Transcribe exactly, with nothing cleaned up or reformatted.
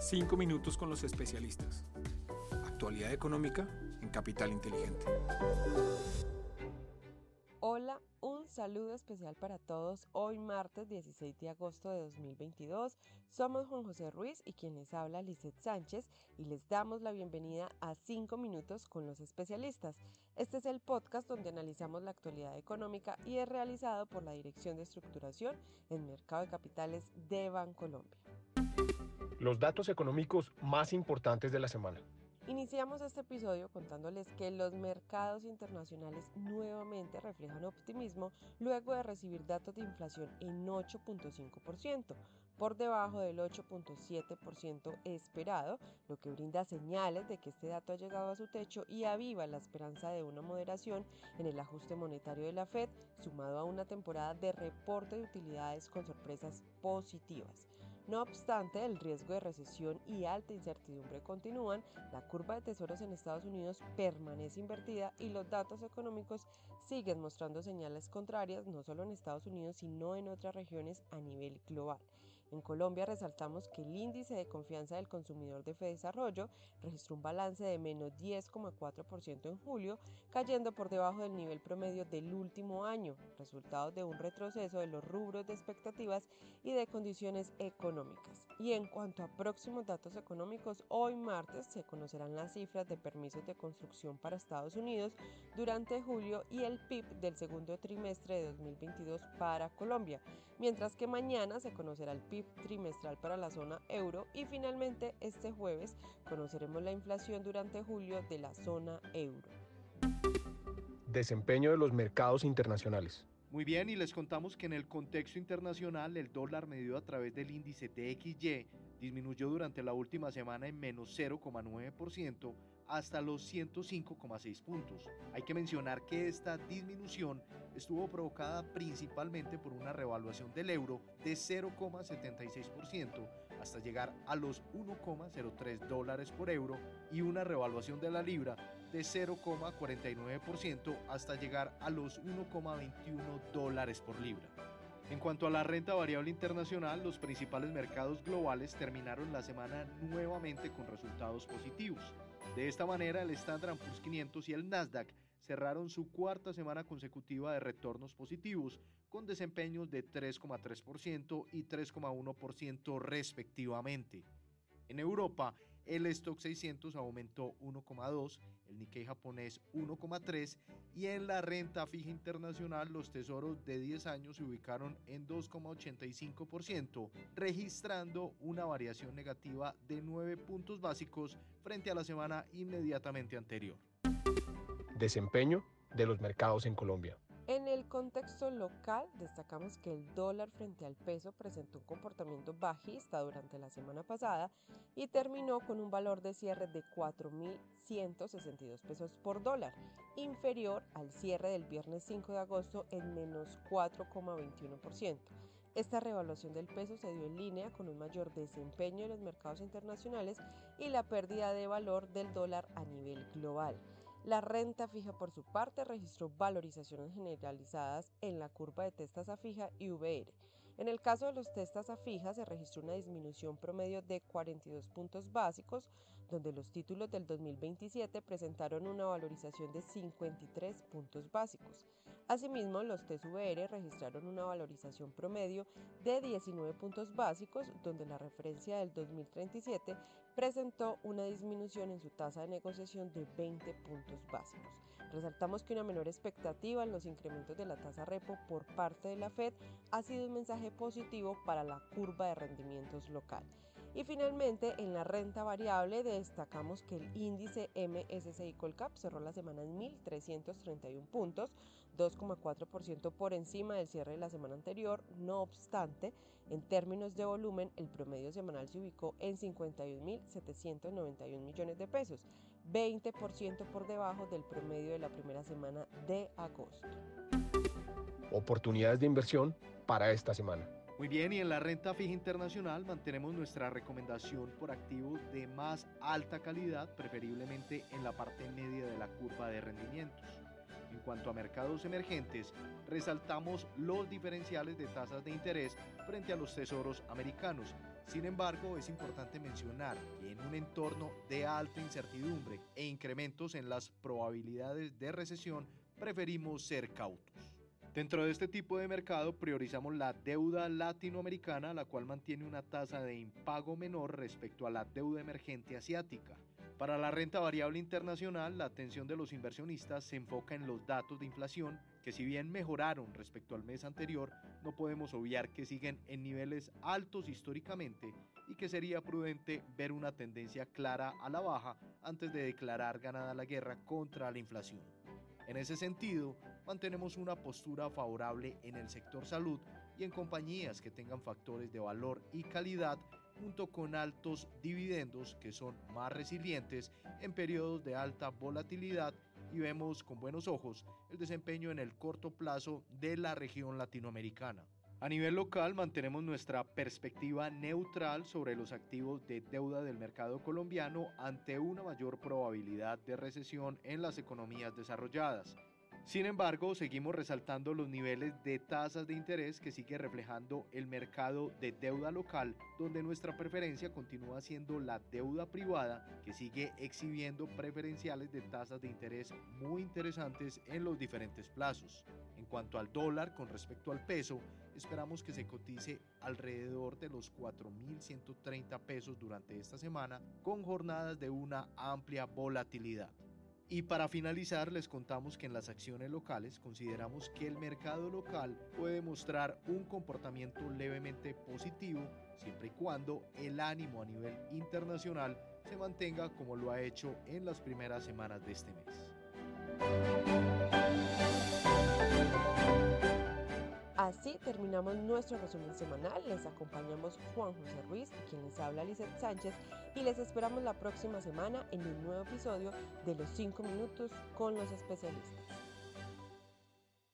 cinco minutos con los especialistas. Actualidad económica en Capital Inteligente. Hola, un saludo especial para todos. Hoy martes dieciséis de agosto de dos mil veintidós. Somos Juan José Ruiz y quien les habla, Lizeth Sánchez, y les damos la bienvenida a cinco minutos con los especialistas. Este es el podcast donde analizamos la actualidad económica y es realizado por la Dirección de Estructuración en Mercado de Capitales de Bancolombia. Los datos económicos más importantes de la semana. Iniciamos este episodio contándoles que los mercados internacionales nuevamente reflejan optimismo luego de recibir datos de inflación en ocho punto cinco por ciento, por debajo del ocho punto siete por ciento esperado, lo que brinda señales de que este dato ha llegado a su techo y aviva la esperanza de una moderación en el ajuste monetario de la FED, sumado a una temporada de reporte de utilidades con sorpresas positivas. No obstante, el riesgo de recesión y alta incertidumbre continúan, la curva de tesoros en Estados Unidos permanece invertida y los datos económicos siguen mostrando señales contrarias no solo en Estados Unidos sino en otras regiones a nivel global. En Colombia resaltamos que el índice de confianza del consumidor de Fedesarrollo registró un balance de menos diez coma cuatro por ciento en julio, cayendo por debajo del nivel promedio del último año, resultado de un retroceso de los rubros de expectativas y de condiciones económicas. Y en cuanto a próximos datos económicos, hoy martes se conocerán las cifras de permisos de construcción para Estados Unidos durante julio y el P I B del segundo trimestre de dos mil veintidós para Colombia, mientras que mañana se conocerá el P I B trimestral para la zona euro y finalmente este jueves conoceremos la inflación durante julio de la zona euro. Desempeño de los mercados internacionales. Muy bien, y les contamos que en el contexto internacional el dólar medido a través del índice T X Y disminuyó durante la última semana en menos cero coma nueve por ciento hasta los ciento cinco coma seis puntos. Hay que mencionar que esta disminución estuvo provocada principalmente por una revaluación del euro de cero coma setenta y seis por ciento hasta llegar a los uno coma cero tres dólares por euro y una revaluación de la libra de cero coma cuarenta y nueve por ciento hasta llegar a los uno coma veintiuno dólares por libra. En cuanto a la renta variable internacional, los principales mercados globales terminaron la semana nuevamente con resultados positivos. De esta manera, el Standard and Poor's quinientos y el Nasdaq cerraron su cuarta semana consecutiva de retornos positivos, con desempeños de tres coma tres por ciento y tres coma uno por ciento respectivamente. En Europa, el Stock seiscientos aumentó uno coma dos por ciento, el Nikkei japonés uno coma tres por ciento y en la renta fija internacional los tesoros de diez años se ubicaron en dos coma ochenta y cinco por ciento, registrando una variación negativa de nueve puntos básicos frente a la semana inmediatamente anterior. Desempeño de los mercados en Colombia. En el contexto local, destacamos que el dólar frente al peso presentó un comportamiento bajista durante la semana pasada y terminó con un valor de cierre de cuatro mil ciento sesenta y dos pesos por dólar, inferior al cierre del viernes cinco de agosto en menos cuatro coma veintiuno por ciento. Esta revaluación del peso se dio en línea con un mayor desempeño en los mercados internacionales y la pérdida de valor del dólar a nivel global. La renta fija, por su parte, registró valorizaciones generalizadas en la curva de tasa fija y V R. En el caso de los tasas fijas se registró una disminución promedio de cuarenta y dos puntos básicos, donde los títulos del dos mil veintisiete presentaron una valorización de cincuenta y tres puntos básicos. Asimismo, los T S V R registraron una valorización promedio de diecinueve puntos básicos, donde la referencia del dos mil treinta y siete presentó una disminución en su tasa de negociación de veinte puntos básicos. Resaltamos que una menor expectativa en los incrementos de la tasa repo por parte de la FED ha sido un mensaje positivo para la curva de rendimientos local. Y finalmente, en la renta variable destacamos que el índice M S C I Colcap cerró la semana en mil trescientos treinta y un puntos, dos coma cuatro por ciento por encima del cierre de la semana anterior. No obstante, en términos de volumen, el promedio semanal se ubicó en cincuenta y un mil setecientos noventa y un millones de pesos, veinte por ciento por debajo del promedio de la primera semana de agosto. Oportunidades de inversión para esta semana. Muy bien, y en la renta fija internacional mantenemos nuestra recomendación por activos de más alta calidad, preferiblemente en la parte media de la curva de rendimientos. En cuanto a mercados emergentes, resaltamos los diferenciales de tasas de interés frente a los tesoros americanos, Sin embargo, es importante mencionar que en un entorno de alta incertidumbre e incrementos en las probabilidades de recesión, preferimos ser cautos. Dentro de este tipo de mercado priorizamos la deuda latinoamericana, la cual mantiene una tasa de impago menor respecto a la deuda emergente asiática. Para la renta variable internacional, la atención de los inversionistas se enfoca en los datos de inflación, que si bien mejoraron respecto al mes anterior, no podemos obviar que siguen en niveles altos históricamente y que sería prudente ver una tendencia clara a la baja antes de declarar ganada la guerra contra la inflación. En ese sentido, mantenemos una postura favorable en el sector salud y en compañías que tengan factores de valor y calidad, junto con altos dividendos que son más resilientes en periodos de alta volatilidad, y vemos con buenos ojos el desempeño en el corto plazo de la región latinoamericana. A nivel local, mantenemos nuestra perspectiva neutral sobre los activos de deuda del mercado colombiano ante una mayor probabilidad de recesión en las economías desarrolladas. Sin embargo, seguimos resaltando los niveles de tasas de interés que sigue reflejando el mercado de deuda local, donde nuestra preferencia continúa siendo la deuda privada, que sigue exhibiendo preferenciales de tasas de interés muy interesantes en los diferentes plazos. En cuanto al dólar, con respecto al peso, esperamos que se cotice alrededor de los cuatro mil ciento treinta pesos durante esta semana, con jornadas de una amplia volatilidad. Y para finalizar, les contamos que en las acciones locales consideramos que el mercado local puede mostrar un comportamiento levemente positivo siempre y cuando el ánimo a nivel internacional se mantenga como lo ha hecho en las primeras semanas de este mes. Así terminamos nuestro resumen semanal. Les acompañamos Juan José Ruiz, quien les habla Lizeth Sánchez, y les esperamos la próxima semana en un nuevo episodio de los cinco minutos con los especialistas.